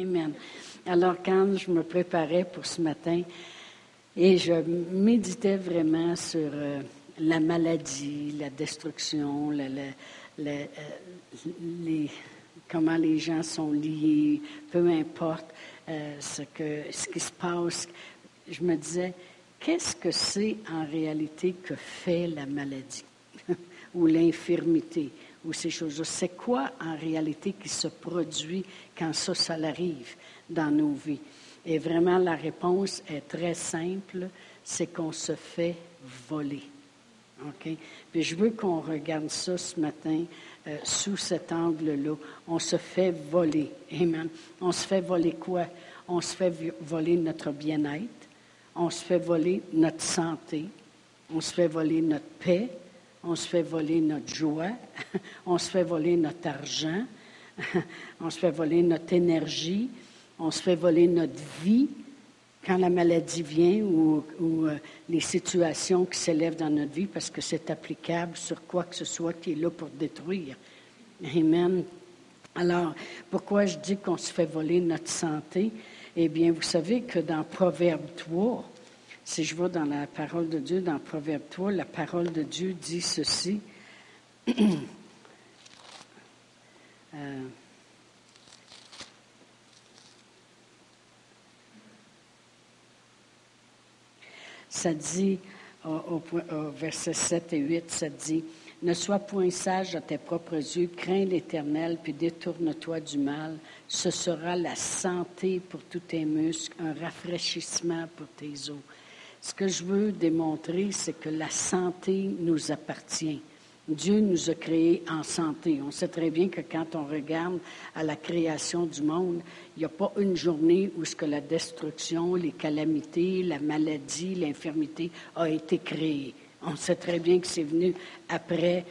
Amen. Alors, quand je me préparais pour ce matin, et je méditais vraiment sur la maladie, la destruction, comment les gens sont liés, peu importe ce qui se passe, je me disais, qu'est-ce que c'est en réalité que fait la maladie ou l'infirmité ou ces choses-là? C'est quoi en réalité qui se produit quand ça arrive dans nos vies? Et vraiment, la réponse est très simple, c'est qu'on se fait voler. OK? Puis je veux qu'on regarde ça ce matin sous cet angle-là. On se fait voler. Amen. On se fait voler quoi? On se fait voler notre bien-être. On se fait voler notre santé, on se fait voler notre paix, on se fait voler notre joie, on se fait voler notre argent, on se fait voler notre énergie, on se fait voler notre vie. Quand la maladie vient ou les situations qui s'élèvent dans notre vie, parce que c'est applicable sur quoi que ce soit qui est là pour détruire. Amen. Alors, pourquoi je dis qu'on se fait voler notre santé? Eh bien, vous savez que dans Proverbe 3, si je vais dans la parole de Dieu, dans Proverbe 3, la parole de Dieu dit ceci. Ça dit, au verset 7 et 8, ça dit, « Ne sois point sage à tes propres yeux, crains l'Éternel, puis détourne-toi du mal. Ce sera la santé pour tous tes muscles, un rafraîchissement pour tes os. » Ce que je veux démontrer, c'est que la santé nous appartient. Dieu nous a créés en santé. On sait très bien que quand on regarde à la création du monde, il n'y a pas une journée où ce que la destruction, les calamités, la maladie, l'infirmité a été créée. On sait très bien que c'est venu après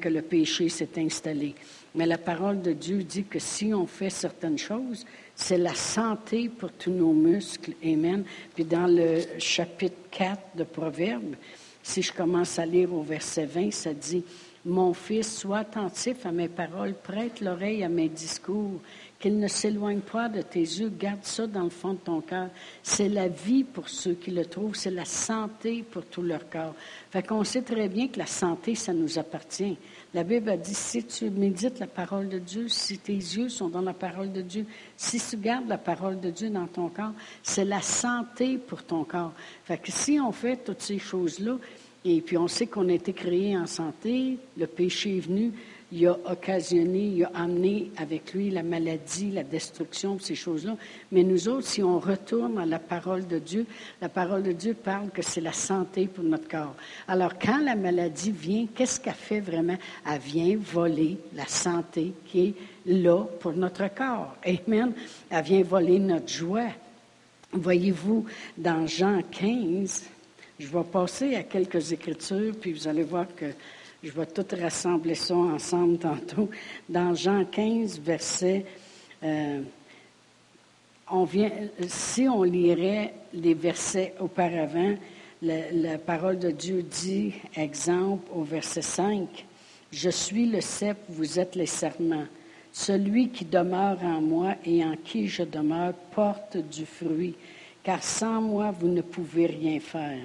que le péché s'est installé. Mais la parole de Dieu dit que si on fait certaines choses, c'est la santé pour tous nos muscles. Amen. Puis dans le chapitre 4 de Proverbes, si je commence à lire au verset 20, ça dit « Mon fils, sois attentif à mes paroles, prête l'oreille à mes discours, qu'il ne s'éloigne pas de tes yeux, garde ça dans le fond de ton cœur. C'est la vie pour ceux qui le trouvent, c'est la santé pour tout leur corps. » Fait qu'on sait très bien que la santé, ça nous appartient. La Bible a dit, si tu médites la parole de Dieu, si tes yeux sont dans la parole de Dieu, si tu gardes la parole de Dieu dans ton corps, c'est la santé pour ton corps. Fait que si on fait toutes ces choses-là, et puis on sait qu'on a été créé en santé, le péché est venu, il a occasionné, il a amené avec lui la maladie, la destruction, ces choses-là. Mais nous autres, si on retourne à la parole de Dieu, la parole de Dieu parle que c'est la santé pour notre corps. Alors, quand la maladie vient, qu'est-ce qu'elle fait vraiment? Elle vient voler la santé qui est là pour notre corps. Amen. Elle vient voler notre joie. Voyez-vous, dans Jean 15, je vais passer à quelques Écritures, puis vous allez voir que je vais tout rassembler ça ensemble tantôt. Dans Jean 15, verset, si on lirait les versets auparavant, la parole de Dieu dit, exemple, au verset 5, « Je suis le cep, vous êtes les serments. Celui qui demeure en moi et en qui je demeure porte du fruit, car sans moi vous ne pouvez rien faire. »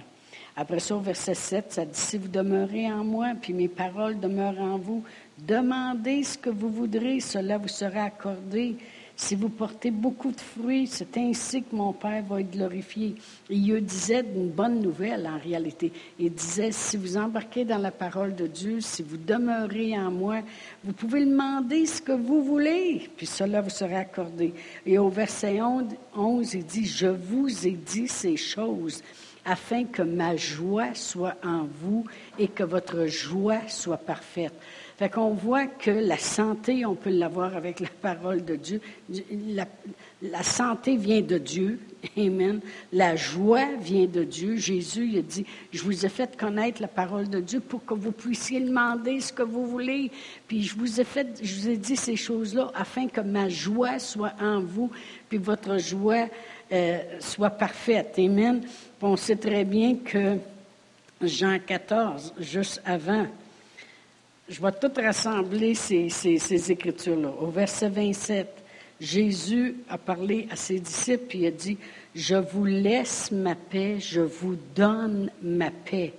Après ça, au verset 7, ça dit « Si vous demeurez en moi, puis mes paroles demeurent en vous, demandez ce que vous voudrez, cela vous sera accordé. Si vous portez beaucoup de fruits, c'est ainsi que mon Père va être glorifié. » Il eux disait une bonne nouvelle en réalité. Il disait « Si vous embarquez dans la parole de Dieu, si vous demeurez en moi, vous pouvez demander ce que vous voulez, puis cela vous sera accordé. » Et au verset 11, il dit « Je vous ai dit ces choses » afin que ma joie soit en vous et que votre joie soit parfaite. » Fait qu'on voit que la santé, on peut l'avoir avec la parole de Dieu. La santé vient de Dieu. Amen. La joie vient de Dieu. Jésus, il a dit, je vous ai fait connaître la parole de Dieu pour que vous puissiez demander ce que vous voulez. Puis je vous ai dit ces choses-là afin que ma joie soit en vous, puis votre joie soit parfaite. Amen. Puis on sait très bien que Jean 14, juste avant, je vais tout rassembler ces Écritures-là. Au verset 27, « Jésus a parlé à ses disciples et il a dit, « Je vous laisse ma paix, je vous donne ma paix.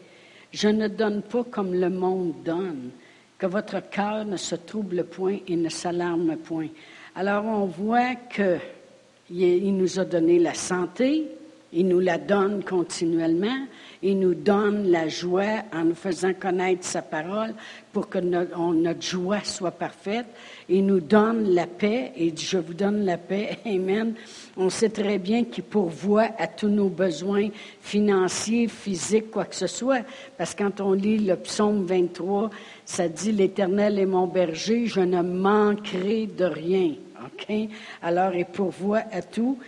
Je ne donne pas comme le monde donne, que votre cœur ne se trouble point et ne s'alarme point. » Alors, on voit qu'il nous a donné la santé, il nous la donne continuellement, il nous donne la joie en nous faisant connaître sa parole pour que notre joie soit parfaite. Il nous donne la paix, et je vous donne la paix, amen. On sait très bien qu'il pourvoit à tous nos besoins financiers, physiques, quoi que ce soit. Parce que quand on lit le Psaume 23, ça dit « L'Éternel est mon berger, je ne manquerai de rien ». Okay. Alors, il pourvoit à tout.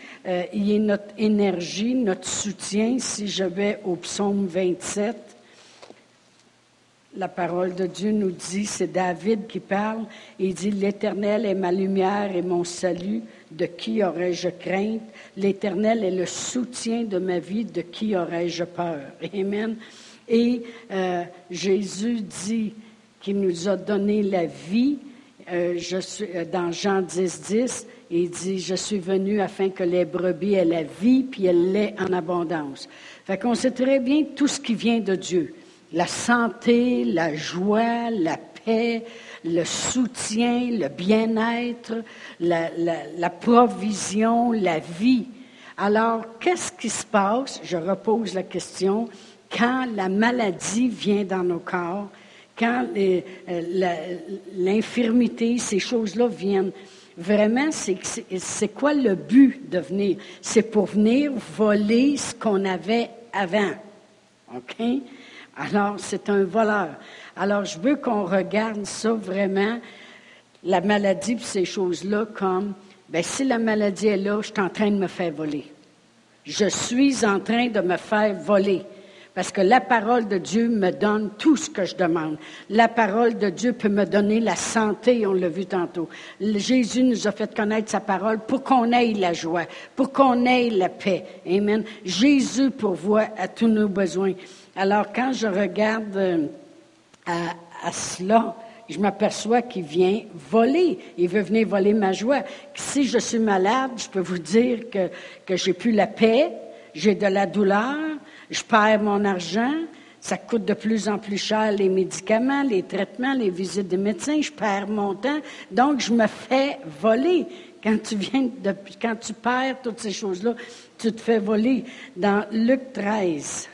Il est notre énergie, notre soutien. Si je vais au psaume 27, la parole de Dieu nous dit, c'est David qui parle, il dit « L'Éternel est ma lumière et mon salut, de qui aurais-je crainte? L'Éternel est le soutien de ma vie, de qui aurais-je peur? » Amen. Et Jésus dit qu'il nous a donné la vie. Dans Jean 10, il dit « Je suis venu afin que les brebis aient la vie, puis elles l'aient en abondance. » Fait qu'on sait très bien tout ce qui vient de Dieu. La santé, la joie, la paix, le soutien, le bien-être, la provision, la vie. Alors, qu'est-ce qui se passe? Je repose la question. Quand la maladie vient dans nos corps, quand l'infirmité, ces choses-là viennent, vraiment, c'est quoi le but de venir? C'est pour venir voler ce qu'on avait avant. OK? Alors, c'est un voleur. Alors, je veux qu'on regarde ça vraiment, la maladie et ces choses-là, comme, bien, si la maladie est là, je suis en train de me faire voler. Je suis en train de me faire voler. Parce que la parole de Dieu me donne tout ce que je demande. La parole de Dieu peut me donner la santé, on l'a vu tantôt. Jésus nous a fait connaître sa parole pour qu'on ait la joie, pour qu'on ait la paix. Amen. Jésus pourvoit à tous nos besoins. Alors, quand je regarde à cela, je m'aperçois qu'il vient voler. Il veut venir voler ma joie. Si je suis malade, je peux vous dire que j'ai plus la paix, j'ai de la douleur, je perds mon argent, ça coûte de plus en plus cher les médicaments, les traitements, les visites des médecins, je perds mon temps, donc je me fais voler. Quand tu perds toutes ces choses-là, tu te fais voler. Dans Luc 13,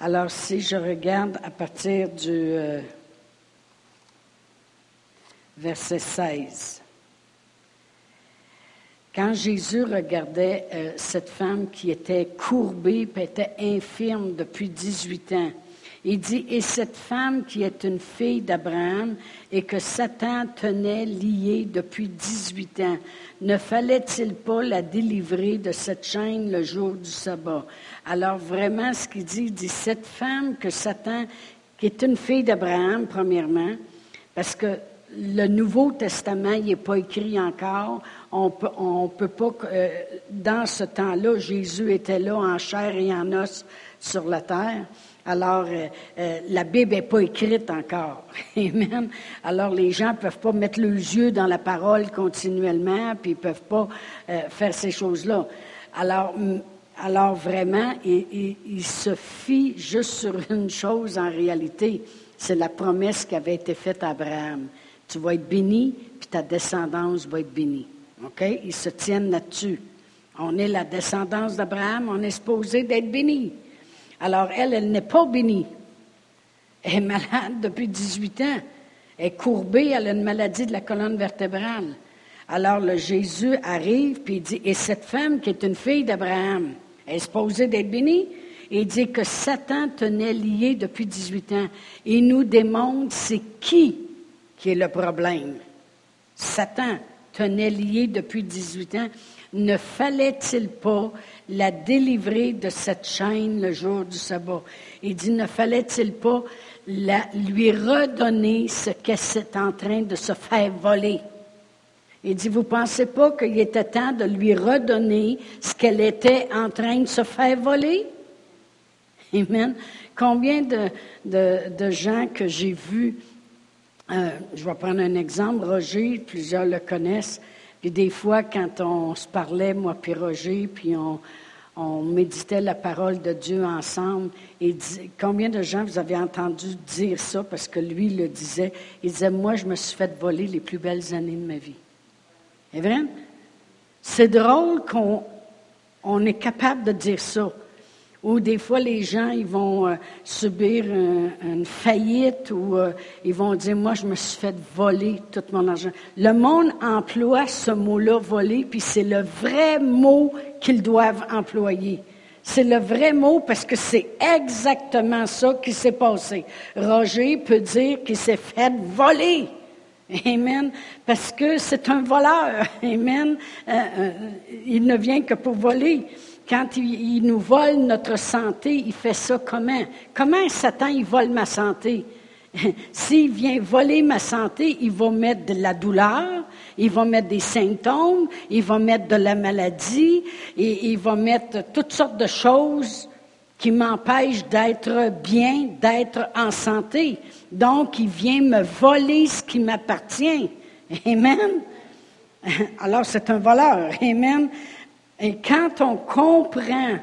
alors si je regarde à partir du... Verset 16. Quand Jésus regardait cette femme qui était courbée et était infirme depuis 18 ans, il dit « Et cette femme qui est une fille d'Abraham et que Satan tenait liée depuis 18 ans, ne fallait-il pas la délivrer de cette chaîne le jour du sabbat? » Alors vraiment, ce qu'il dit, il dit « Cette femme que Satan, qui est une fille d'Abraham, premièrement, parce que le Nouveau Testament, il n'est pas écrit encore. On peut pas... dans ce temps-là, Jésus était là en chair et en os sur la terre. Alors, la Bible n'est pas écrite encore. Amen. Alors, les gens ne peuvent pas mettre leurs yeux dans la parole continuellement, puis ils ne peuvent pas faire ces choses-là. Alors vraiment, il se fie juste sur une chose en réalité. C'est la promesse qui avait été faite à Abraham. Tu vas être béni, puis ta descendance va être bénie. OK? Ils se tiennent là-dessus. On est la descendance d'Abraham, on est supposé d'être béni. Alors, elle n'est pas bénie. Elle est malade depuis 18 ans. Elle est courbée, elle a une maladie de la colonne vertébrale. Alors, le Jésus arrive, puis il dit, « Et cette femme qui est une fille d'Abraham, elle est supposée d'être bénie? » Il dit que Satan tenait lié depuis 18 ans. Il nous démontre, c'est qui est le problème. Satan tenait lié depuis 18 ans. Ne fallait-il pas la délivrer de cette chaîne le jour du sabbat? Il dit, ne fallait-il pas lui redonner ce qu'elle est en train de se faire voler? Il dit, vous ne pensez pas qu'il était temps de lui redonner ce qu'elle était en train de se faire voler? Amen. Combien de gens que j'ai vus, je vais prendre un exemple, Roger, plusieurs le connaissent, puis des fois, quand on se parlait, moi puis Roger, puis on méditait la parole de Dieu ensemble, et combien de gens vous avez entendu dire ça, parce que lui le disait, il disait, moi, je me suis fait voler les plus belles années de ma vie. C'est vrai? C'est drôle qu'on est capable de dire ça. Ou des fois, les gens, ils vont subir une faillite ou ils vont dire, moi, je me suis fait voler tout mon argent. Le monde emploie ce mot-là, voler, puis c'est le vrai mot qu'ils doivent employer. C'est le vrai mot parce que c'est exactement ça qui s'est passé. Roger peut dire qu'il s'est fait voler. Amen. Parce que c'est un voleur. Amen. Il ne vient que pour voler. Quand il nous vole notre santé, il fait ça comment? Comment Satan, il vole ma santé? S'il vient voler ma santé, il va mettre de la douleur, il va mettre des symptômes, il va mettre de la maladie, et il va mettre toutes sortes de choses qui m'empêchent d'être bien, d'être en santé. Donc, il vient me voler ce qui m'appartient. Amen? Alors, c'est un voleur. Amen? Et quand on comprend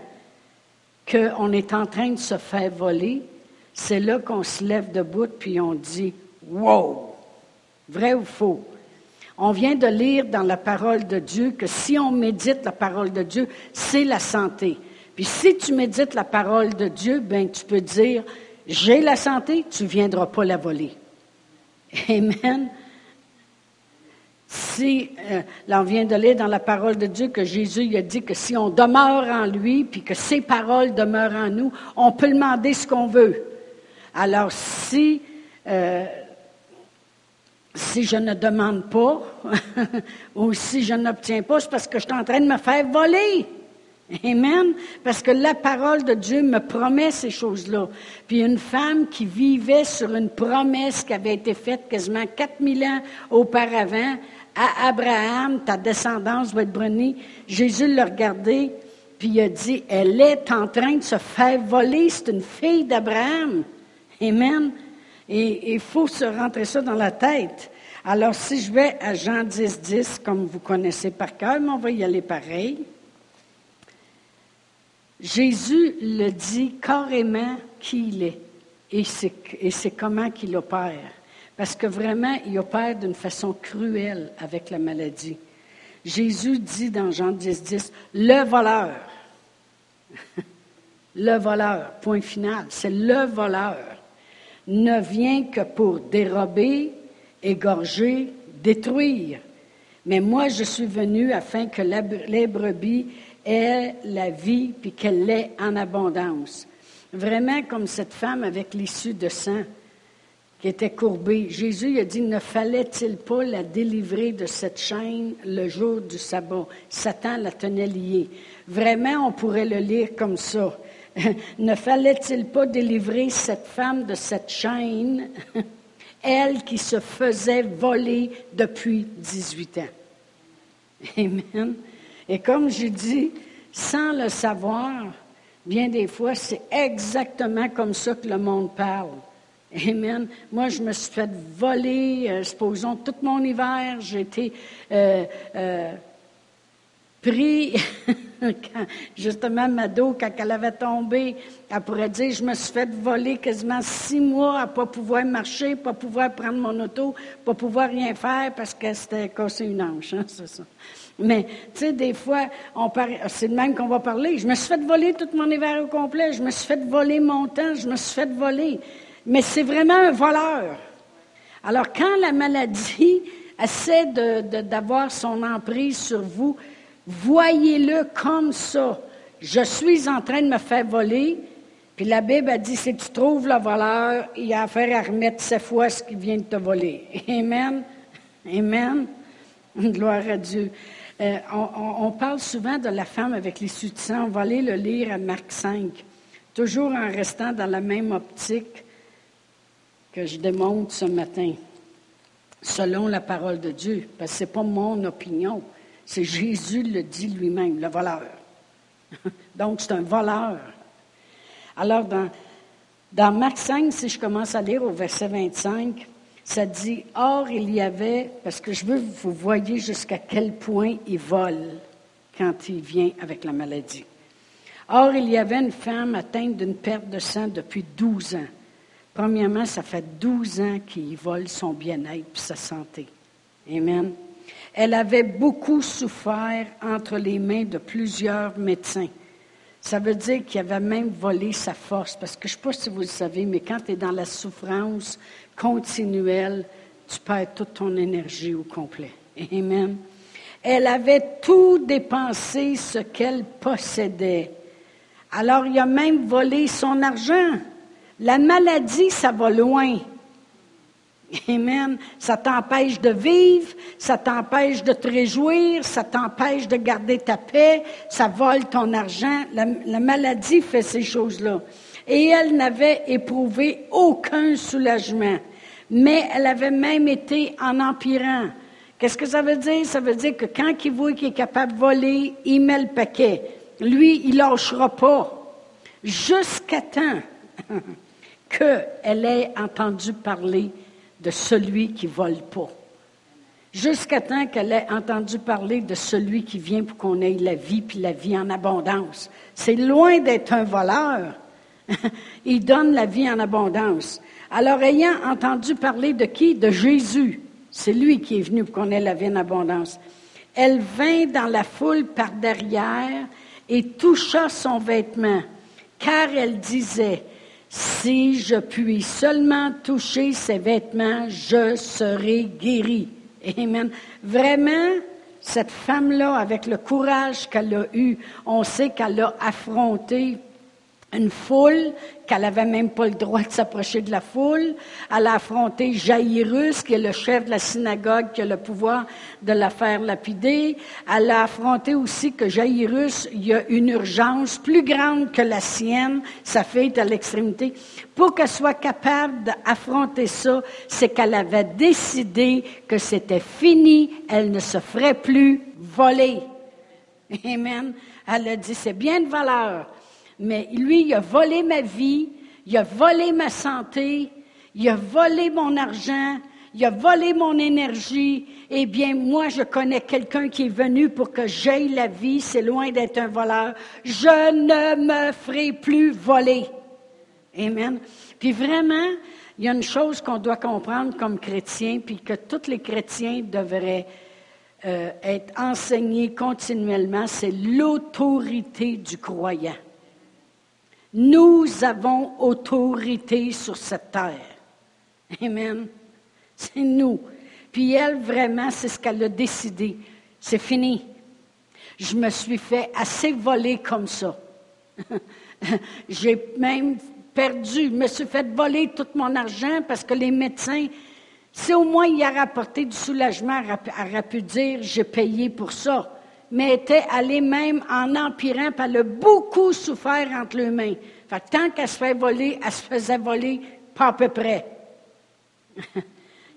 qu'on est en train de se faire voler, c'est là qu'on se lève debout puis on dit « Wow! » Vrai ou faux? On vient de lire dans la parole de Dieu que si on médite la parole de Dieu, c'est la santé. Puis si tu médites la parole de Dieu, bien tu peux dire « J'ai la santé, tu ne viendras pas la voler. » Amen! Si, là on vient de lire dans la parole de Dieu que Jésus il a dit que si on demeure en lui, puis que ses paroles demeurent en nous, on peut demander ce qu'on veut. Alors si je ne demande pas, ou si je n'obtiens pas, c'est parce que je suis en train de me faire voler. Amen. Parce que la parole de Dieu me promet ces choses-là. Puis une femme qui vivait sur une promesse qui avait été faite quasiment 4000 ans auparavant, à Abraham, ta descendance va être bénie. Jésus l'a regardé, puis il a dit, elle est en train de se faire voler, c'est une fille d'Abraham. Amen. Et il faut se rentrer ça dans la tête. Alors si je vais à Jean 10:10, comme vous connaissez par cœur, mais on va y aller pareil. Jésus le dit carrément qui il est et c'est comment qu'il opère. Parce que vraiment, il opère d'une façon cruelle avec la maladie. Jésus dit dans Jean 10:10, le voleur. Le voleur, point final, c'est le voleur. Ne vient que pour dérober, égorger, détruire. Mais moi, je suis venu afin que les brebis est la vie, puis qu'elle l'est en abondance. Vraiment comme cette femme avec l'issue de sang qui était courbée. Jésus a dit, ne fallait-il pas la délivrer de cette chaîne le jour du sabbat? Satan la tenait liée. Vraiment, on pourrait le lire comme ça. Ne fallait-il pas délivrer cette femme de cette chaîne, elle qui se faisait voler depuis 18 ans? Amen. Et comme j'ai dit, sans le savoir, bien des fois, c'est exactement comme ça que le monde parle. Amen. Moi, je me suis fait voler, supposons, tout mon hiver. J'ai été pris. Quand, justement, Mado, quand elle avait tombé, elle pourrait dire, je me suis fait voler quasiment 6 mois à ne pas pouvoir marcher, pas pouvoir prendre mon auto, pas pouvoir rien faire parce que c'était cassé une hanche. Hein, c'est ça. Mais, tu sais, des fois, c'est de même qu'on va parler. Je me suis fait voler tout mon hiver au complet. Je me suis fait voler mon temps. Je me suis fait voler. Mais c'est vraiment un voleur. Alors, quand la maladie essaie d'avoir son emprise sur vous, voyez-le comme ça. Je suis en train de me faire voler. Puis la Bible a dit, si tu trouves le voleur, il a affaire à remettre 7 fois ce qui vient de te voler. Amen. Amen. Gloire à Dieu. On parle souvent de la femme avec l'issue de sang. On va aller le lire à Marc 5. Toujours en restant dans la même optique que je démontre ce matin. Selon la parole de Dieu. Parce que ce n'est pas mon opinion. C'est Jésus le dit lui-même, le voleur. Donc, c'est un voleur. Alors, dans Dans Marc 5, si je commence à lire au verset 25, ça dit « Or, il y avait... » Parce que je veux que vous voyez jusqu'à quel point il vole quand il vient avec la maladie. « Or, il y avait une femme atteinte d'une perte de sang depuis 12 ans. » Premièrement, ça fait 12 ans qu'il vole son bien-être et sa santé. Amen. « Elle avait beaucoup souffert entre les mains de plusieurs médecins. » Ça veut dire qu'il avait même volé sa force. Parce que je ne sais pas si vous le savez, mais quand tu es dans la souffrance continuelle, tu perds toute ton énergie au complet. Amen. Elle avait tout dépensé ce qu'elle possédait. Alors, il a même volé son argent. La maladie, ça va loin. Amen. Ça t'empêche de vivre, ça t'empêche de te réjouir, ça t'empêche de garder ta paix, ça vole ton argent. La maladie fait ces choses-là. Et elle n'avait éprouvé aucun soulagement, mais elle avait même été en empirant. Qu'est-ce que ça veut dire? Ça veut dire que quand il voit qu'il est capable de voler, il met le paquet. Lui, il ne lâchera pas. Jusqu'à temps qu'elle ait entendu parler de celui qui ne vole pas. Jusqu'à temps qu'elle ait entendu parler de celui qui vient pour qu'on ait la vie, puis la vie en abondance. C'est loin d'être un voleur. Il donne la vie en abondance. Alors, ayant entendu parler de qui? De Jésus. C'est lui qui est venu pour qu'on ait la vie en abondance. Elle vint dans la foule par derrière et toucha son vêtement, car elle disait... « Si je puis seulement toucher ses vêtements, je serai guérie. » Amen. Vraiment, cette femme-là, avec le courage qu'elle a eu, on sait qu'elle a affronté une foule, qu'elle n'avait même pas le droit de s'approcher de la foule. Elle a affronté Jairus, qui est le chef de la synagogue, qui a le pouvoir de la faire lapider. Elle a affronté aussi que Jairus, il y a une urgence plus grande que la sienne. Sa fille est à l'extrémité. Pour qu'elle soit capable d'affronter ça, c'est qu'elle avait décidé que c'était fini, elle ne se ferait plus voler. Amen. Elle a dit, c'est bien de valeur. Mais lui, il a volé ma vie, il a volé ma santé, il a volé mon argent, il a volé mon énergie. Eh bien, moi, je connais quelqu'un qui est venu pour que j'aie la vie, c'est loin d'être un voleur. Je ne me ferai plus voler. Amen. Puis vraiment, il y a une chose qu'on doit comprendre comme chrétien, puis que tous les chrétiens devraient être enseignés continuellement, c'est l'autorité du croyant. Nous avons autorité sur cette terre. Amen. C'est nous. Puis elle, vraiment, c'est ce qu'elle a décidé. C'est fini. Je me suis fait assez voler comme ça. J'ai même perdu. Je me suis fait voler tout mon argent parce que les médecins, si au moins il a rapporté du soulagement, elle aurait pu dire « j'ai payé pour ça ». Mais était allée même en empirant, puis elle a beaucoup souffert entre les mains. Fait que tant qu'elle se fait voler, elle se faisait voler pas à peu près.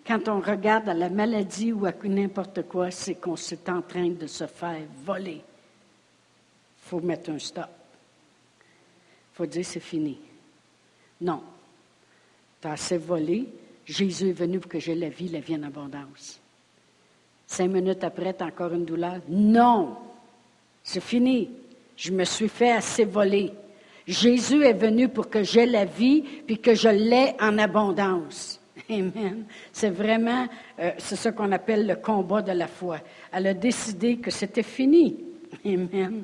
Quand on regarde à la maladie ou à n'importe quoi, c'est qu'on est en train de se faire voler. Il faut mettre un stop. Il faut dire c'est fini. Non. Tu as assez volé. Jésus est venu pour que j'aie la vie en abondance. 5 minutes après, t'as encore une douleur. Non, c'est fini. Je me suis fait assez voler. Jésus est venu pour que j'aie la vie, puis que je l'aie en abondance. Amen. C'est vraiment, c'est ce qu'on appelle le combat de la foi. Elle a décidé que c'était fini. Amen.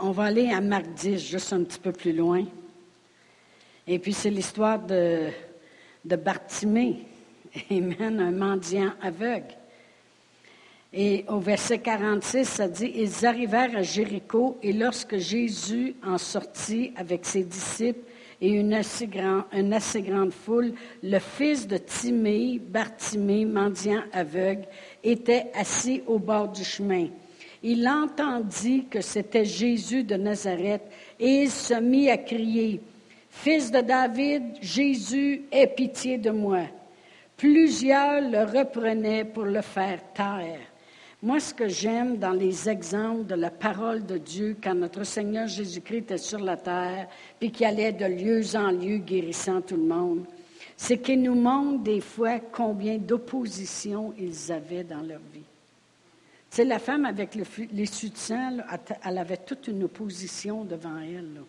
On va aller à Marc 10, juste un petit peu plus loin. Et puis c'est l'histoire de Bartimée. Amen, un mendiant aveugle. Et au verset 46, ça dit, « Ils arrivèrent à Jéricho, et lorsque Jésus en sortit avec ses disciples et une assez grande foule, le fils de Timée, Bartimée, mendiant aveugle, était assis au bord du chemin. Il entendit que c'était Jésus de Nazareth, et il se mit à crier, « Fils de David, Jésus, aie pitié de moi. » Plusieurs le reprenaient pour le faire taire. Moi, ce que j'aime dans les exemples de la parole de Dieu, quand notre Seigneur Jésus-Christ était sur la terre, puis qu'il allait de lieu en lieu guérissant tout le monde, c'est qu'il nous montre des fois combien d'oppositions ils avaient dans leur vie. Tu sais, la femme avec les suies de sang, là, elle avait toute une opposition devant elle, là.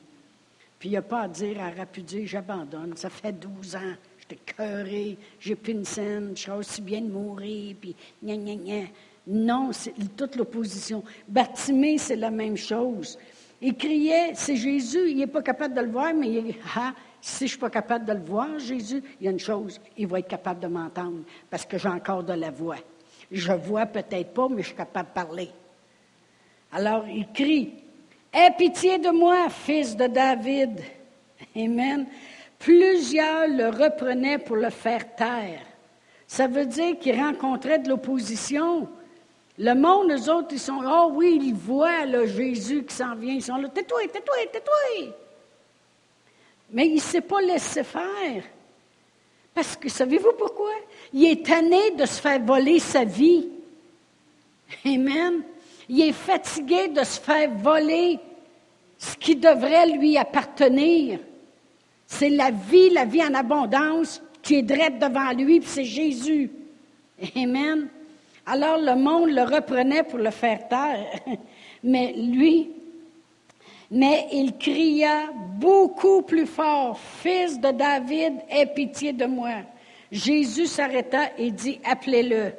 Puis il n'y a pas à dire, à rapudier, j'abandonne. Ça fait 12 ans, j'étais écœurée, j'ai plus une scène, je serais aussi bien de mourir, puis gna gna gna. Non, c'est toute l'opposition. Bartimée, c'est la même chose. Il criait, c'est Jésus, il n'est pas capable de le voir, mais il dit, ah, si je ne suis pas capable de le voir, Jésus, il y a une chose, il va être capable de m'entendre, parce que j'ai encore de la voix. Je vois peut-être pas, mais je suis capable de parler. Alors, il crie, « Aie pitié de moi, fils de David! » Amen. Plusieurs le reprenaient pour le faire taire. Ça veut dire qu'il rencontrait de l'opposition. Le monde, eux autres, ils sont « Ah oui, ils voient là, Jésus qui s'en vient. » Ils sont là « Tais-toi, tais-toi, tais-toi! » Mais il ne s'est pas laissé faire. Parce que, savez-vous pourquoi? Il est tanné de se faire voler sa vie. Amen. Il est fatigué de se faire voler ce qui devrait lui appartenir. C'est la vie en abondance qui est droite devant lui, puis c'est Jésus. Amen. Alors, le monde le reprenait pour le faire taire. Mais il cria beaucoup plus fort, « Fils de David, aie pitié de moi. » Jésus s'arrêta et dit, « Appelez-le. »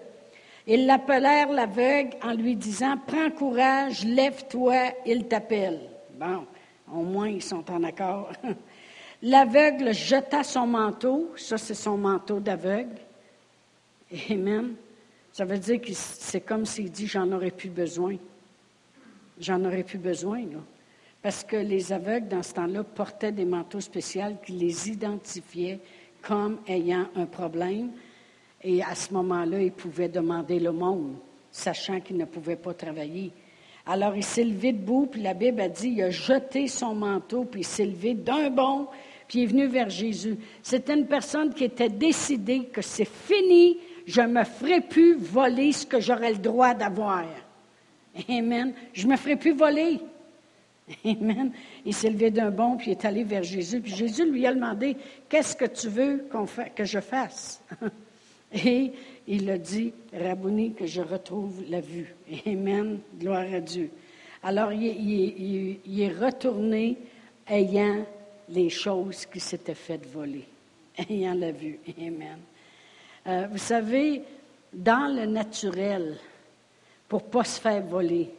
Ils l'appelèrent l'aveugle en lui disant, « Prends courage, lève-toi, il t'appelle. » Bon, au moins ils sont en accord. L'aveugle jeta son manteau, ça c'est son manteau d'aveugle. Amen. Ça veut dire que c'est comme s'il dit, « J'en aurais plus besoin. » J'en aurais plus besoin, là. Parce que les aveugles, dans ce temps-là, portaient des manteaux spéciaux qui les identifiaient comme ayant un problème. Et à ce moment-là, ils pouvaient demander le monde, sachant qu'ils ne pouvaient pas travailler. Alors, il s'est levé debout, puis la Bible a dit, il a jeté son manteau, puis il s'est levé d'un bond, puis il est venu vers Jésus. C'était une personne qui était décidée que c'est fini, je ne me ferai plus voler ce que j'aurais le droit d'avoir. Amen. Je ne me ferai plus voler. Amen. Il s'est levé d'un bond, puis il est allé vers Jésus. Puis Jésus lui a demandé, « Qu'est-ce que tu veux que je fasse? » Et il a dit, « Rabouni, que je retrouve la vue. » Amen. Gloire à Dieu. Alors, il est retourné ayant les choses qui s'étaient faites voler. Ayant la vue. Amen. Vous savez, dans le naturel, pour ne pas se faire voler,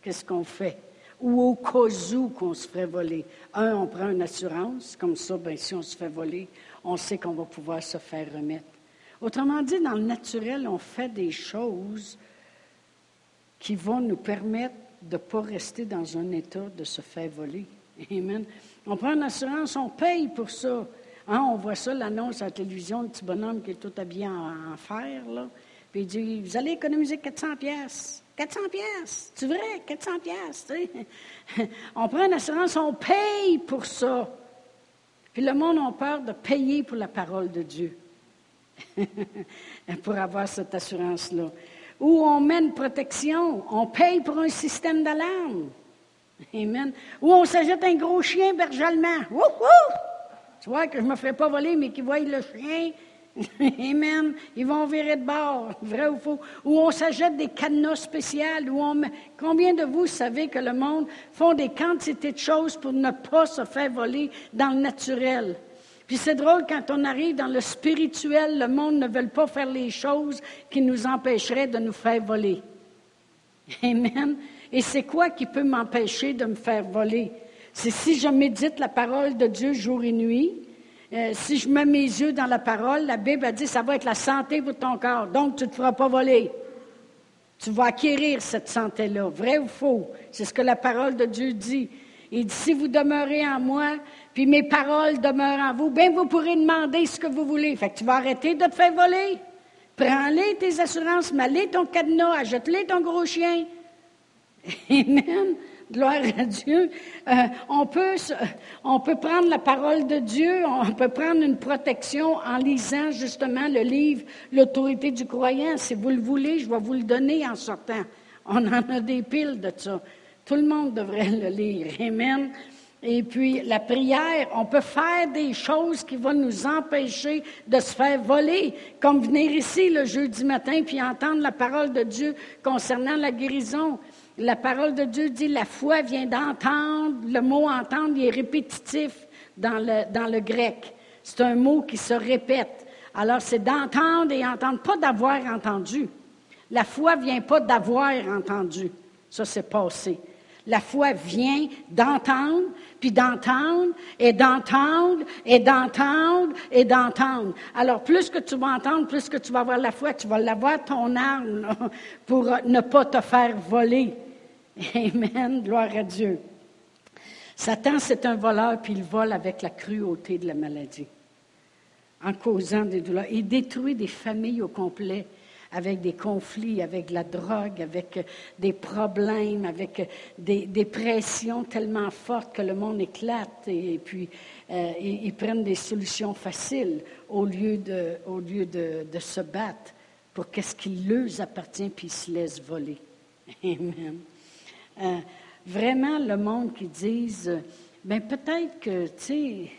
qu'est-ce qu'on fait? Ou au cas où qu'on se ferait voler. On prend une assurance, comme ça, bien, si on se fait voler, on sait qu'on va pouvoir se faire remettre. Autrement dit, dans le naturel, on fait des choses qui vont nous permettre de ne pas rester dans un état de se faire voler. Amen. On prend une assurance, on paye pour ça. Hein, on voit ça, l'annonce à la télévision, le petit bonhomme qui est tout habillé en fer, là, puis il dit, vous allez économiser 400$. 400$, c'est vrai, 400$, tu sais. On prend une assurance, on paye pour ça. Puis le monde a peur de payer pour la parole de Dieu, pour avoir cette assurance-là. Ou on met une protection, on paye pour un système d'alarme. Amen. Ou on s'ajoute un gros chien berger allemand. Wouhou! Tu vois que je ne me ferai pas voler, mais qu'ils voient le chien... Amen. Ils vont virer de bord, vrai ou faux. Ou on s'achète des cadenas spéciales. Combien de vous savez que le monde font des quantités de choses pour ne pas se faire voler dans le naturel? Puis c'est drôle, quand on arrive dans le spirituel, le monde ne veut pas faire les choses qui nous empêcheraient de nous faire voler. Amen. Et c'est quoi qui peut m'empêcher de me faire voler? C'est si je médite la parole de Dieu jour et nuit. Si je mets mes yeux dans la parole, la Bible a dit, ça va être la santé pour ton corps, donc tu ne te feras pas voler. Tu vas acquérir cette santé-là, vrai ou faux? C'est ce que la parole de Dieu dit. Il dit, si vous demeurez en moi, puis mes paroles demeurent en vous, bien vous pourrez demander ce que vous voulez. Fait que tu vas arrêter de te faire voler. Prends-les tes assurances, mets-les ton cadenas, achète-les ton gros chien. Amen. Gloire à Dieu. On peut prendre la parole de Dieu, on peut prendre une protection en lisant justement le livre « L'autorité du croyant ». Si vous le voulez, je vais vous le donner en sortant. On en a des piles de ça. Tout le monde devrait le lire. Amen. Et puis, la prière, on peut faire des choses qui vont nous empêcher de se faire voler, comme venir ici le jeudi matin puis entendre la parole de Dieu concernant la guérison. La parole de Dieu dit « la foi vient d'entendre ». Le mot « entendre » il est répétitif dans le grec. C'est un mot qui se répète. Alors, c'est d'entendre et entendre, pas d'avoir entendu. La foi ne vient pas d'avoir entendu. Ça, c'est passé. La foi vient d'entendre, puis d'entendre, et d'entendre, et d'entendre, et d'entendre. Alors, plus que tu vas entendre, plus que tu vas avoir la foi, tu vas l'avoir ton âme là, pour ne pas te faire voler. Amen, gloire à Dieu. Satan, c'est un voleur, puis il vole avec la cruauté de la maladie, en causant des douleurs. Il détruit des familles au complet, avec des conflits, avec la drogue, avec des problèmes, avec des pressions tellement fortes que le monde éclate et puis ils prennent des solutions faciles au lieu de se battre pour qu'est-ce qui leur appartient puis ils se laissent voler. Amen. Vraiment, le monde qui disent, bien peut-être que, tu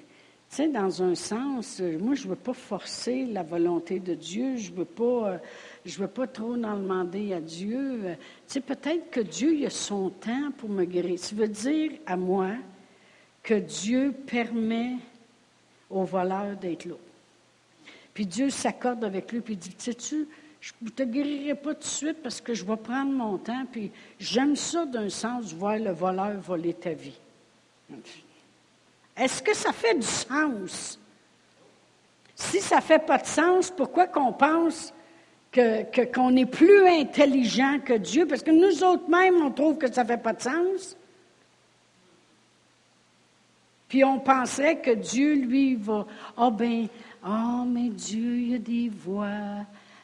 sais, dans un sens, moi, je ne veux pas forcer la volonté de Dieu. Je ne veux pas trop en demander à Dieu. Tu sais, peut-être que Dieu, il a son temps pour me guérir. Ça veut dire à moi que Dieu permet au voleur d'être là. Puis Dieu s'accorde avec lui, puis il dit, sais-tu, je ne te guérirai pas tout de suite parce que je vais prendre mon temps. Puis j'aime ça d'un sens, voir le voleur voler ta vie. Est-ce que ça fait du sens? Si ça ne fait pas de sens, pourquoi qu'on pense qu'on est plus intelligent que Dieu? Parce que nous autres-mêmes, on trouve que ça ne fait pas de sens. Puis on penserait que Dieu, lui, va... mais Dieu, il y a des voix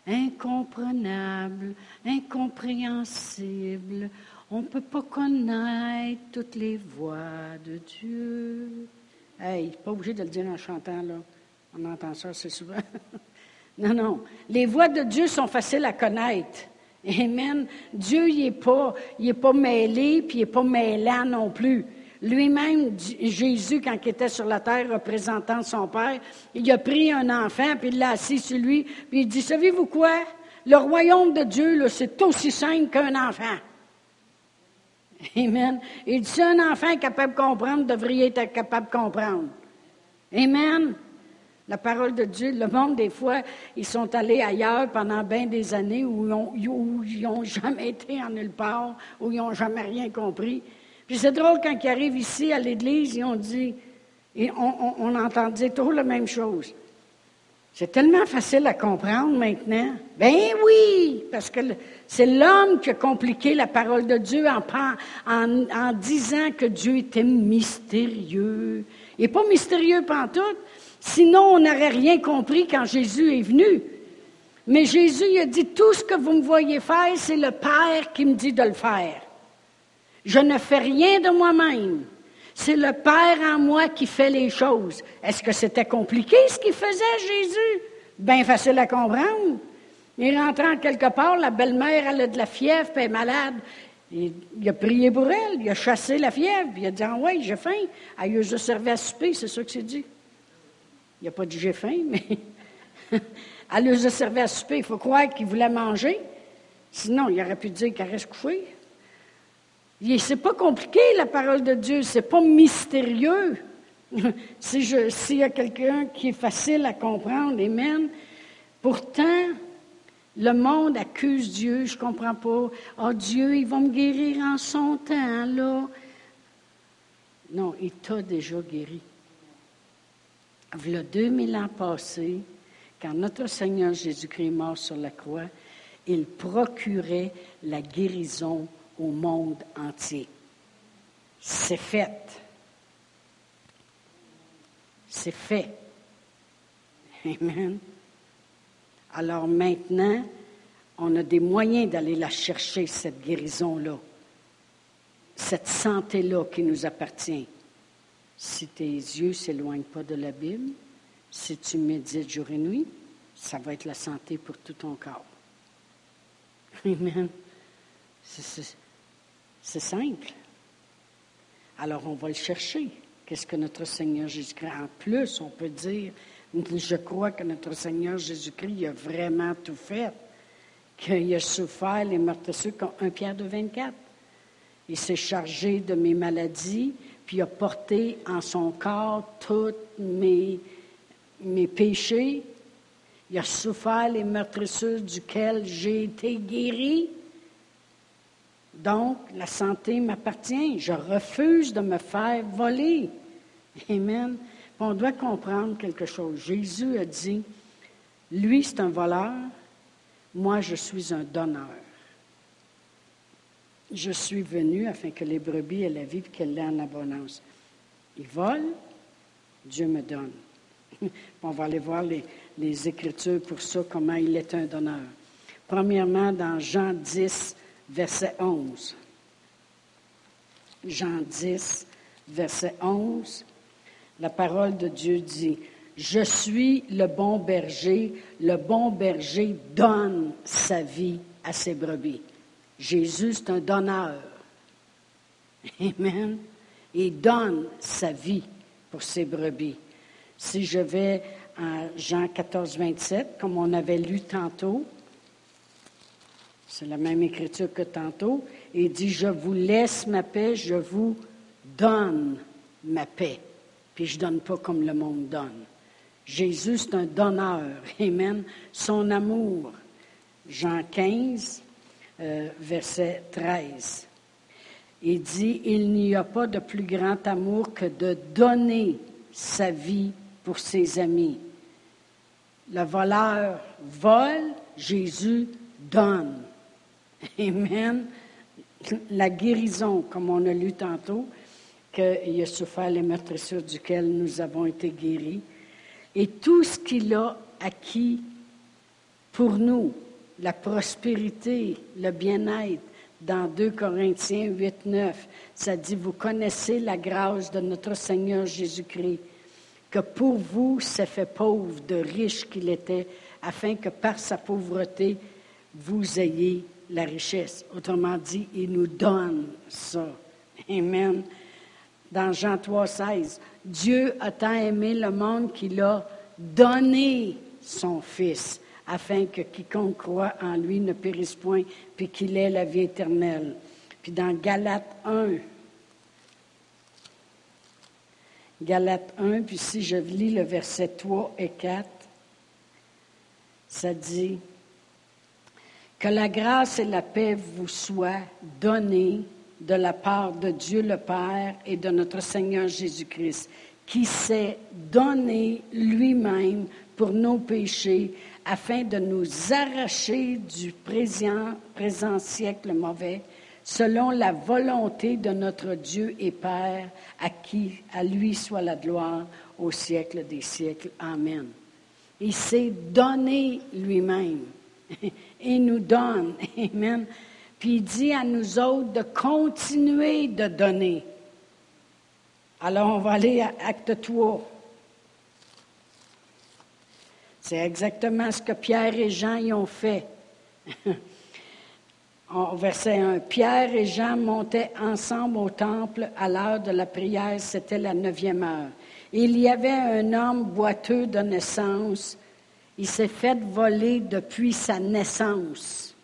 incomprenable, incompréhensible. On ne peut pas connaître toutes les voix de Dieu. Hey, pas obligé de le dire en chantant, là. On entend ça assez souvent. Non. Les voix de Dieu sont faciles à connaître. Amen. Dieu, il n'est pas mêlé, puis il n'est pas mêlant non plus. Lui-même, Jésus, quand il était sur la terre, représentant son Père, il a pris un enfant, puis il l'a assis sur lui, puis il dit, « Savez-vous quoi? Le royaume de Dieu, là, c'est aussi simple qu'un enfant. » Amen. Il dit, si un enfant est capable de comprendre, devrait être capable de comprendre. Amen. La parole de Dieu, le monde, des fois, ils sont allés ailleurs pendant bien des années où ils n'ont jamais été en nulle part, où ils n'ont jamais rien compris. Puis c'est drôle, quand ils arrivent ici à l'église, ils ont dit, on entendait toujours la même chose. C'est tellement facile à comprendre maintenant. Ben oui, parce que c'est l'homme qui a compliqué la parole de Dieu en disant que Dieu était mystérieux. Il n'est pas mystérieux pantoute, sinon on n'aurait rien compris quand Jésus est venu. Mais Jésus il a dit, tout ce que vous me voyez faire, c'est le Père qui me dit de le faire. Je ne fais rien de moi-même. C'est le Père en moi qui fait les choses. Est-ce que c'était compliqué ce qu'il faisait, Jésus? Bien facile à comprendre. Il rentrait en quelque part, la belle-mère, elle a de la fièvre, puis elle est malade. Il a prié pour elle, il a chassé la fièvre, puis il a dit « Ah ouais, j'ai faim ». Elle lui a servi à souper, c'est ça que c'est dit. Il n'a pas dit « J'ai faim », mais elle lui a servi à souper. Il faut croire qu'il voulait manger. Sinon, il aurait pu dire qu'elle reste couchée. C'est pas compliqué, la parole de Dieu. C'est pas mystérieux. S'il y a quelqu'un qui est facile à comprendre, amen. Pourtant, le monde accuse Dieu. Je comprends pas. Ah, Dieu, il va me guérir en son temps, là. Non, il t'a déjà guéri. Il y a 2000 ans passés, quand notre Seigneur Jésus-Christ est mort sur la croix, il procurait la guérison au monde entier. C'est fait. C'est fait. Amen. Alors maintenant, on a des moyens d'aller la chercher, cette guérison-là. cette santé-là qui nous appartient. Si tes yeux ne s'éloignent pas de la Bible, si tu médites jour et nuit, ça va être la santé pour tout ton corps. Amen. C'est simple. Alors, on va le chercher. Qu'est-ce que notre Seigneur Jésus-Christ... En plus, on peut dire, je crois que notre Seigneur Jésus-Christ a vraiment tout fait, qu'il a souffert les meurtrissures comme 1 Pierre 2,24. Il s'est chargé de mes maladies, puis il a porté en son corps tous mes péchés. Il a souffert les meurtrissures duquel j'ai été guéri. Donc, la santé m'appartient. Je refuse de me faire voler. Amen. On doit comprendre quelque chose. Jésus a dit, lui, c'est un voleur. Moi, je suis un donneur. Je suis venu afin que les brebis aient la vie et qu'elles l'aient en abondance. Ils volent, Dieu me donne. On va aller voir les Écritures pour ça, comment il est un donneur. Premièrement, dans Jean 10, verset 11. Jean 10, verset 11. La parole de Dieu dit, « Je suis le bon berger donne sa vie à ses brebis. » Jésus, c'est un donneur. Amen. Il donne sa vie pour ses brebis. Si je vais à Jean 14, 27, comme on avait lu tantôt, c'est la même écriture que tantôt, il dit, « Je vous laisse ma paix, je vous donne ma paix. » Puis je ne donne pas comme le monde donne. Jésus, c'est un donneur. Amen. Son amour. Jean 15, verset 13. Il dit, « Il n'y a pas de plus grand amour que de donner sa vie pour ses amis. » Le voleur vole, Jésus donne. Amen. La guérison, comme on a lu tantôt, qu'il a souffert les meurtrissures duquel nous avons été guéris. Et tout ce qu'il a acquis pour nous, la prospérité, le bien-être, dans 2 Corinthiens 8, 9, ça dit, « Vous connaissez la grâce de notre Seigneur Jésus-Christ, que pour vous s'est fait pauvre de riche qu'il était, afin que par sa pauvreté, vous ayez la richesse. » Autrement dit, il nous donne ça. Amen. Dans Jean 3, 16, « Dieu a tant aimé le monde qu'il a donné son Fils, afin que quiconque croit en lui ne périsse point, puis qu'il ait la vie éternelle. » Puis dans Galates 1, puis si je lis le verset 3 et 4, ça dit, « Que la grâce et la paix vous soient données de la part de Dieu le Père et de notre Seigneur Jésus-Christ, qui s'est donné lui-même pour nos péchés, afin de nous arracher du présent siècle mauvais, selon la volonté de notre Dieu et Père, à lui soit la gloire au siècle des siècles. Amen. » Il s'est donné lui-même. Il nous donne. Amen. Puis il dit à nous autres de continuer de donner. Alors, on va aller à Acte 3. C'est exactement ce que Pierre et Jean y ont fait. Verset 1. « Pierre et Jean montaient ensemble au temple à l'heure de la prière. C'était la 9e heure. Il y avait un homme boiteux de naissance. Il s'est fait voler depuis sa naissance. »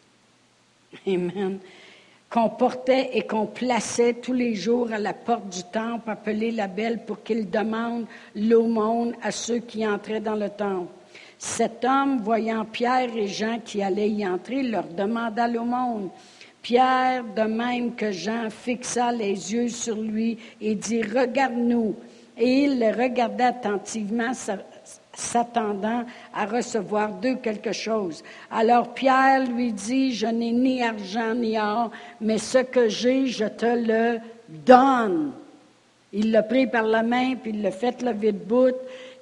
Amen. « Qu'on portait et qu'on plaçait tous les jours à la porte du temple, appelé la belle, pour qu'il demande l'aumône à ceux qui entraient dans le temple. Cet homme, voyant Pierre et Jean qui allaient y entrer, leur demanda l'aumône. Pierre, de même que Jean, fixa les yeux sur lui et dit, « Regarde-nous ». Et il le regarda attentivement, s'attendant à recevoir d'eux quelque chose. Alors Pierre lui dit, « Je n'ai ni argent ni or, mais ce que j'ai, je te le donne. » Il l'a pris par la main, puis il l'a fait lever de bout,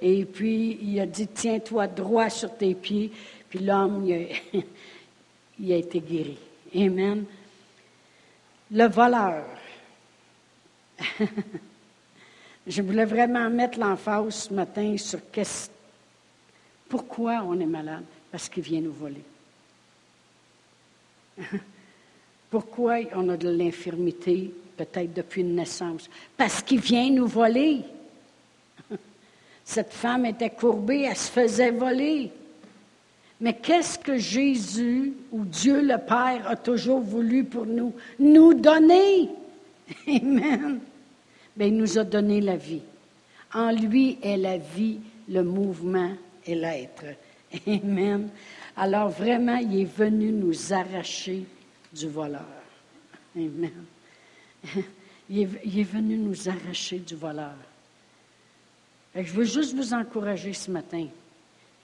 et puis il a dit, « Tiens-toi droit sur tes pieds. » Puis l'homme, il a été guéri. Amen. Le voleur, Je voulais vraiment mettre l'emphase ce matin sur pourquoi on est malade. Parce qu'il vient nous voler. Pourquoi on a de l'infirmité, peut-être depuis une naissance? Parce qu'il vient nous voler. Cette femme était courbée, elle se faisait voler. Mais qu'est-ce que Jésus, ou Dieu le Père, a toujours voulu pour nous? Nous donner. Amen. Bien, il nous a donné la vie. En lui est la vie, le mouvement et l'être. Amen. Alors vraiment, il est venu nous arracher du voleur. Amen. Il est venu nous arracher du voleur. Et je veux juste vous encourager ce matin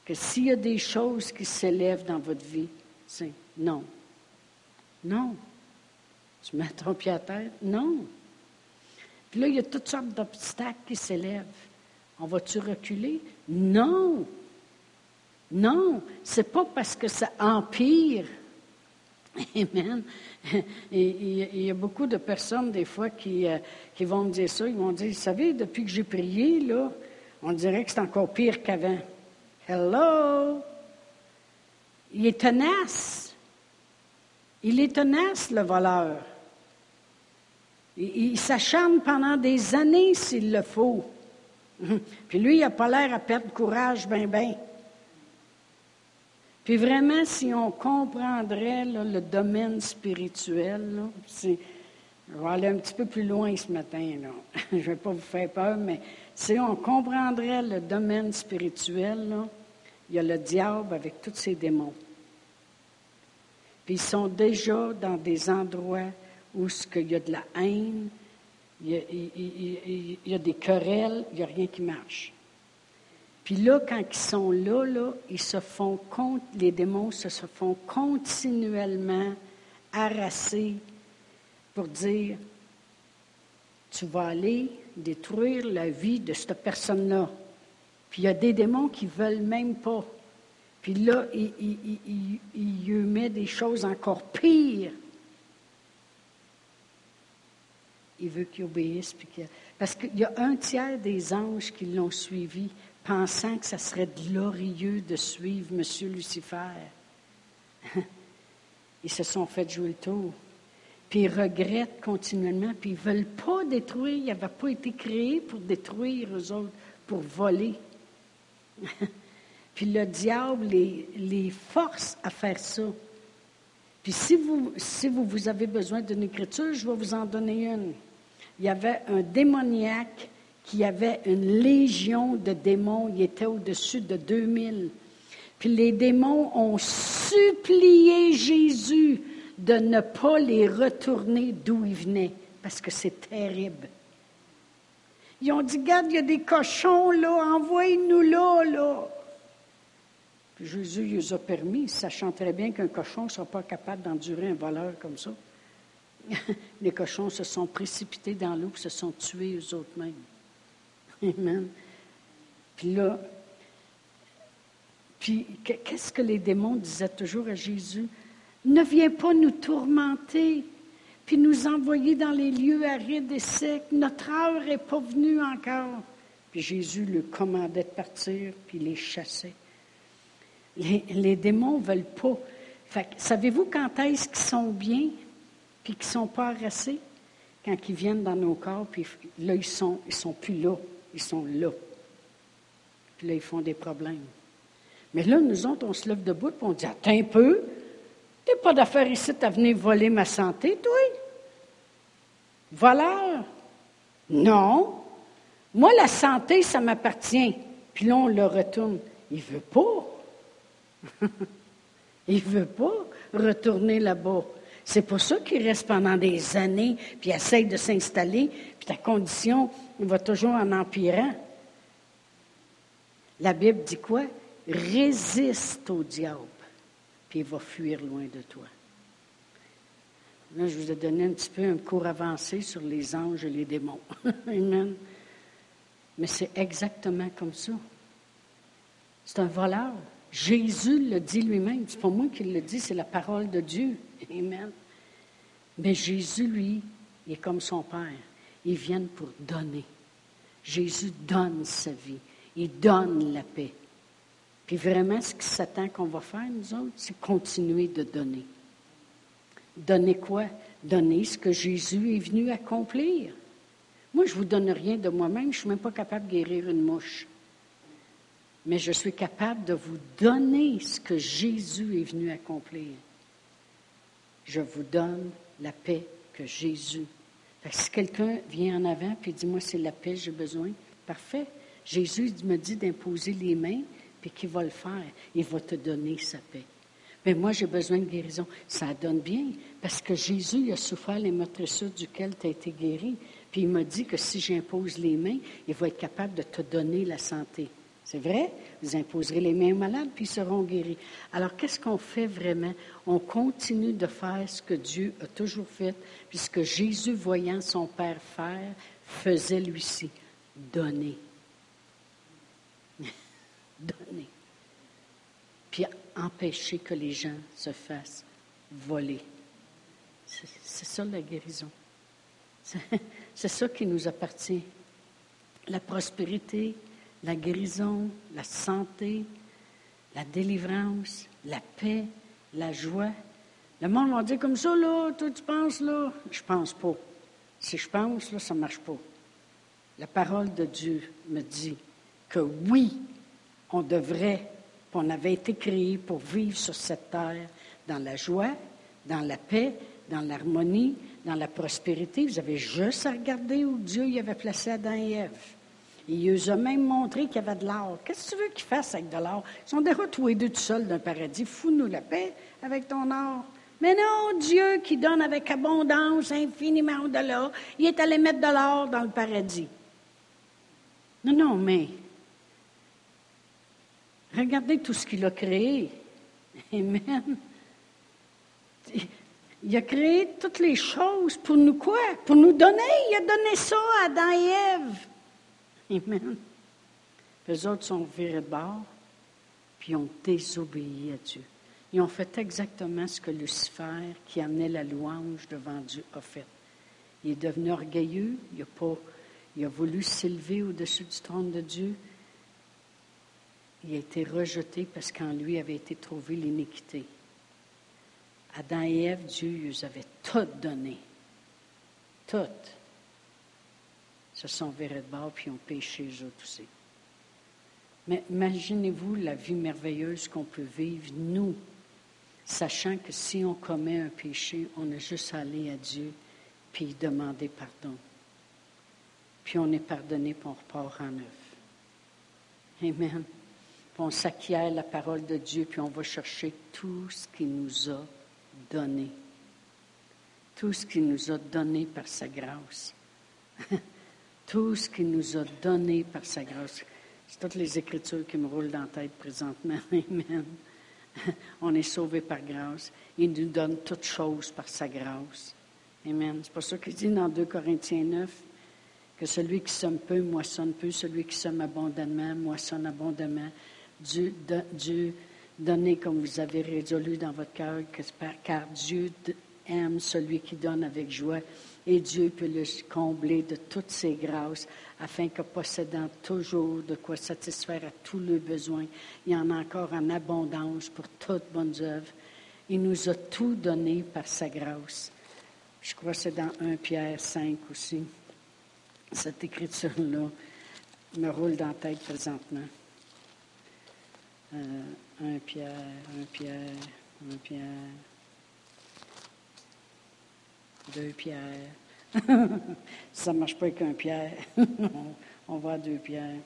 que s'il y a des choses qui s'élèvent dans votre vie, c'est non. Non. Tu m'as trompé à terre? Non. Puis là, il y a toutes sortes d'obstacles qui s'élèvent. On va-tu reculer? Non. Non, c'est pas parce que ça empire. Amen. Il y a beaucoup de personnes, des fois, qui vont me dire ça. Ils vont dire, vous savez, depuis que j'ai prié, là, on dirait que c'est encore pire qu'avant. Hello! Il est tenace. Il est tenace, le voleur. Il s'acharne pendant des années, s'il le faut. Puis lui, il n'a pas l'air à perdre courage, ben. Puis vraiment, si on comprendrait là, le domaine spirituel, là, je vais aller un petit peu plus loin ce matin, là. Je ne vais pas vous faire peur, mais si on comprendrait le domaine spirituel, là, il y a le diable avec tous ses démons. Puis ils sont déjà dans des endroits où il y a de la haine, il y a des querelles, il n'y a rien qui marche. Puis là, quand ils sont là, les démons se font continuellement harasser pour dire, tu vas aller détruire la vie de cette personne-là. Puis il y a des démons qui ne veulent même pas. Puis là, il eux met des choses encore pires. Il veut qu'ils obéissent. Parce qu'il y a un tiers des anges qui l'ont suivi, pensant que ça serait glorieux de suivre M. Lucifer. Ils se sont fait jouer le tour. Puis ils regrettent continuellement, puis ils ne veulent pas détruire. Ils n'avaient pas été créés pour détruire eux autres, pour voler. Puis le diable les force à faire ça. Puis si vous avez besoin d'une écriture, je vais vous en donner une. Il y avait un démoniaque qui avait une légion de démons, il était au-dessus de 2000. Puis les démons ont supplié Jésus de ne pas les retourner d'où ils venaient, parce que c'est terrible. Ils ont dit, regarde, il y a des cochons là, envoyez-nous là. Puis Jésus les a permis, sachant très bien qu'un cochon ne sera pas capable d'endurer un voleur comme ça. Les cochons se sont précipités dans l'eau et se sont tués eux autres mêmes. Amen. Puis là, qu'est-ce que les démons disaient toujours à Jésus? Ne viens pas nous tourmenter, puis nous envoyer dans les lieux arides et secs. Notre heure n'est pas venue encore. Puis Jésus leur commandait de partir, puis les chassait. Les démons ne veulent pas. Fait que, savez-vous quand est-ce qu'ils sont bien, puis qu'ils ne sont pas harassés? Quand ils viennent dans nos corps, puis là, ils sont plus là. Ils sont là. Puis là, ils font des problèmes. Mais là, nous autres, on se lève debout et on dit, attends un peu, t'es pas d'affaire ici, t'as venu voler ma santé, toi? Voleur? Non. Moi, la santé, ça m'appartient. Puis là, on le retourne. Il veut pas. Il veut pas retourner là-bas. C'est pour ça qu'il reste pendant des années, puis essaye de s'installer, puis ta condition va toujours en empirant. La Bible dit quoi? Résiste au diable, puis il va fuir loin de toi. Là, je vous ai donné un petit peu un cours avancé sur les anges et les démons. Amen. Mais c'est exactement comme ça. C'est un voleur. Jésus le dit lui-même. C'est pas moi qui le dis, c'est la parole de Dieu. Amen. Mais Jésus, lui, il est comme son Père. ils viennent pour donner. Jésus donne sa vie. Il donne la paix. Puis vraiment, ce que Satan qu'on va faire, nous autres, c'est continuer de donner. Donner quoi? Donner ce que Jésus est venu accomplir. Moi, je ne vous donne rien de moi-même. Je ne suis même pas capable de guérir une mouche. Mais je suis capable de vous donner ce que Jésus est venu accomplir. Je vous donne la paix que Jésus. Fait que si quelqu'un vient en avant et dit « Moi, c'est la paix, j'ai besoin », parfait. Jésus me dit d'imposer les mains, puis qu'il va le faire. Il va te donner sa paix. Mais moi, j'ai besoin de guérison. Ça donne bien, parce que Jésus a souffert les meurtrissures duquel tu as été guéri. Puis il m'a dit que si j'impose les mains, il va être capable de te donner la santé. C'est vrai? Vous imposerez les mains aux malades, puis ils seront guéris. Alors, qu'est-ce qu'on fait vraiment? On continue de faire ce que Dieu a toujours fait, puis ce que Jésus, voyant son Père faire, faisait lui-ci. Donner. Donner. Puis empêcher que les gens se fassent voler. C'est ça la guérison. C'est ça qui nous appartient. La prospérité, la guérison, la santé, la délivrance, la paix, la joie. Le monde va dire comme ça, là, toi tu penses, là. Je pense pas. Si je pense, là, ça ne marche pas. La parole de Dieu me dit que oui, on devrait, on avait été créé pour vivre sur cette terre dans la joie, dans la paix, dans l'harmonie, dans la prospérité. Vous avez juste à regarder où Dieu y avait placé Adam et Ève. Il eux a même montré qu'il y avait de l'or. Qu'est-ce que tu veux qu'ils fassent avec de l'or? Ils sont déjà tous les deux tout seuls d'un paradis. Fous-nous la paix avec ton or. Mais non, Dieu qui donne avec abondance infiniment au-delà, il est allé mettre de l'or dans le paradis. Non, non, mais regardez tout ce qu'il a créé. Amen. Il a créé toutes les choses pour nous quoi? Pour nous donner. Il a donné ça à Adam et Ève. Amen. Les autres sont virés de bord, puis ont désobéi à Dieu. Ils ont fait exactement ce que Lucifer, qui amenait la louange devant Dieu, a fait. Il est devenu orgueilleux. Il a voulu s'élever au-dessus du trône de Dieu. Il a été rejeté parce qu'en lui avait été trouvée l'iniquité. Adam et Ève, Dieu, ils nous avait tout donné. Tout. Ils se sont virés de bord puis ont péché eux autres aussi. Mais imaginez-vous la vie merveilleuse qu'on peut vivre, nous, sachant que si on commet un péché, on a juste à aller à Dieu puis demander pardon. Puis on est pardonné puis on repart en neuf. Amen. On s'acquiert la parole de Dieu, puis on va chercher tout ce qu'il nous a donné. Tout ce qu'il nous a donné par sa grâce. Tout ce qu'il nous a donné par sa grâce. C'est toutes les Écritures qui me roulent dans la tête présentement. Amen. On est sauvés par grâce. Il nous donne toutes choses par sa grâce. Amen. C'est pour ça qu'il dit dans 2 Corinthiens 9, que celui qui sème peu, moissonne peu. Celui qui sème abondamment, moissonne abondamment. Dieu, donnez comme vous avez résolu dans votre cœur, car Dieu aime celui qui donne avec joie, et Dieu peut le combler de toutes ses grâces, afin que possédant toujours de quoi satisfaire à tous les besoins, il y en a encore en abondance pour toutes bonnes œuvres. Il nous a tout donné par sa grâce. Je crois que c'est dans 1 Pierre 5 aussi. Cette écriture-là me roule dans la tête présentement. 1 Pierre, 2 Pierre. Ça ne marche pas avec 1 Pierre. Non, on va à 2 Pierre.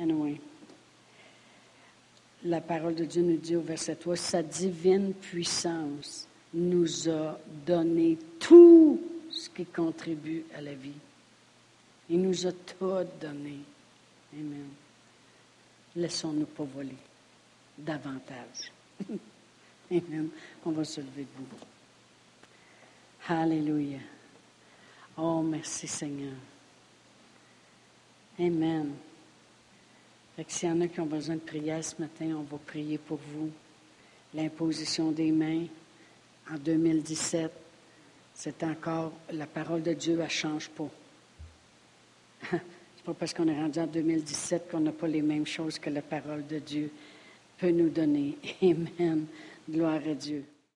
Anyway. La parole de Dieu nous dit au verset 3, « Sa divine puissance nous a donné tout ce qui contribue à la vie. » Il nous a tout donné. Amen. Laissons-nous pas voler davantage. Amen. On va se lever debout. Alléluia. Oh, merci Seigneur. Amen. Fait que s'il y en a qui ont besoin de prière ce matin, on va prier pour vous. L'imposition des mains en 2017, c'est encore, la parole de Dieu, elle ne change pas. C'est pas parce qu'on est rendu en 2017 qu'on n'a pas les mêmes choses que la parole de Dieu peut nous donner. Amen. Gloire à Dieu.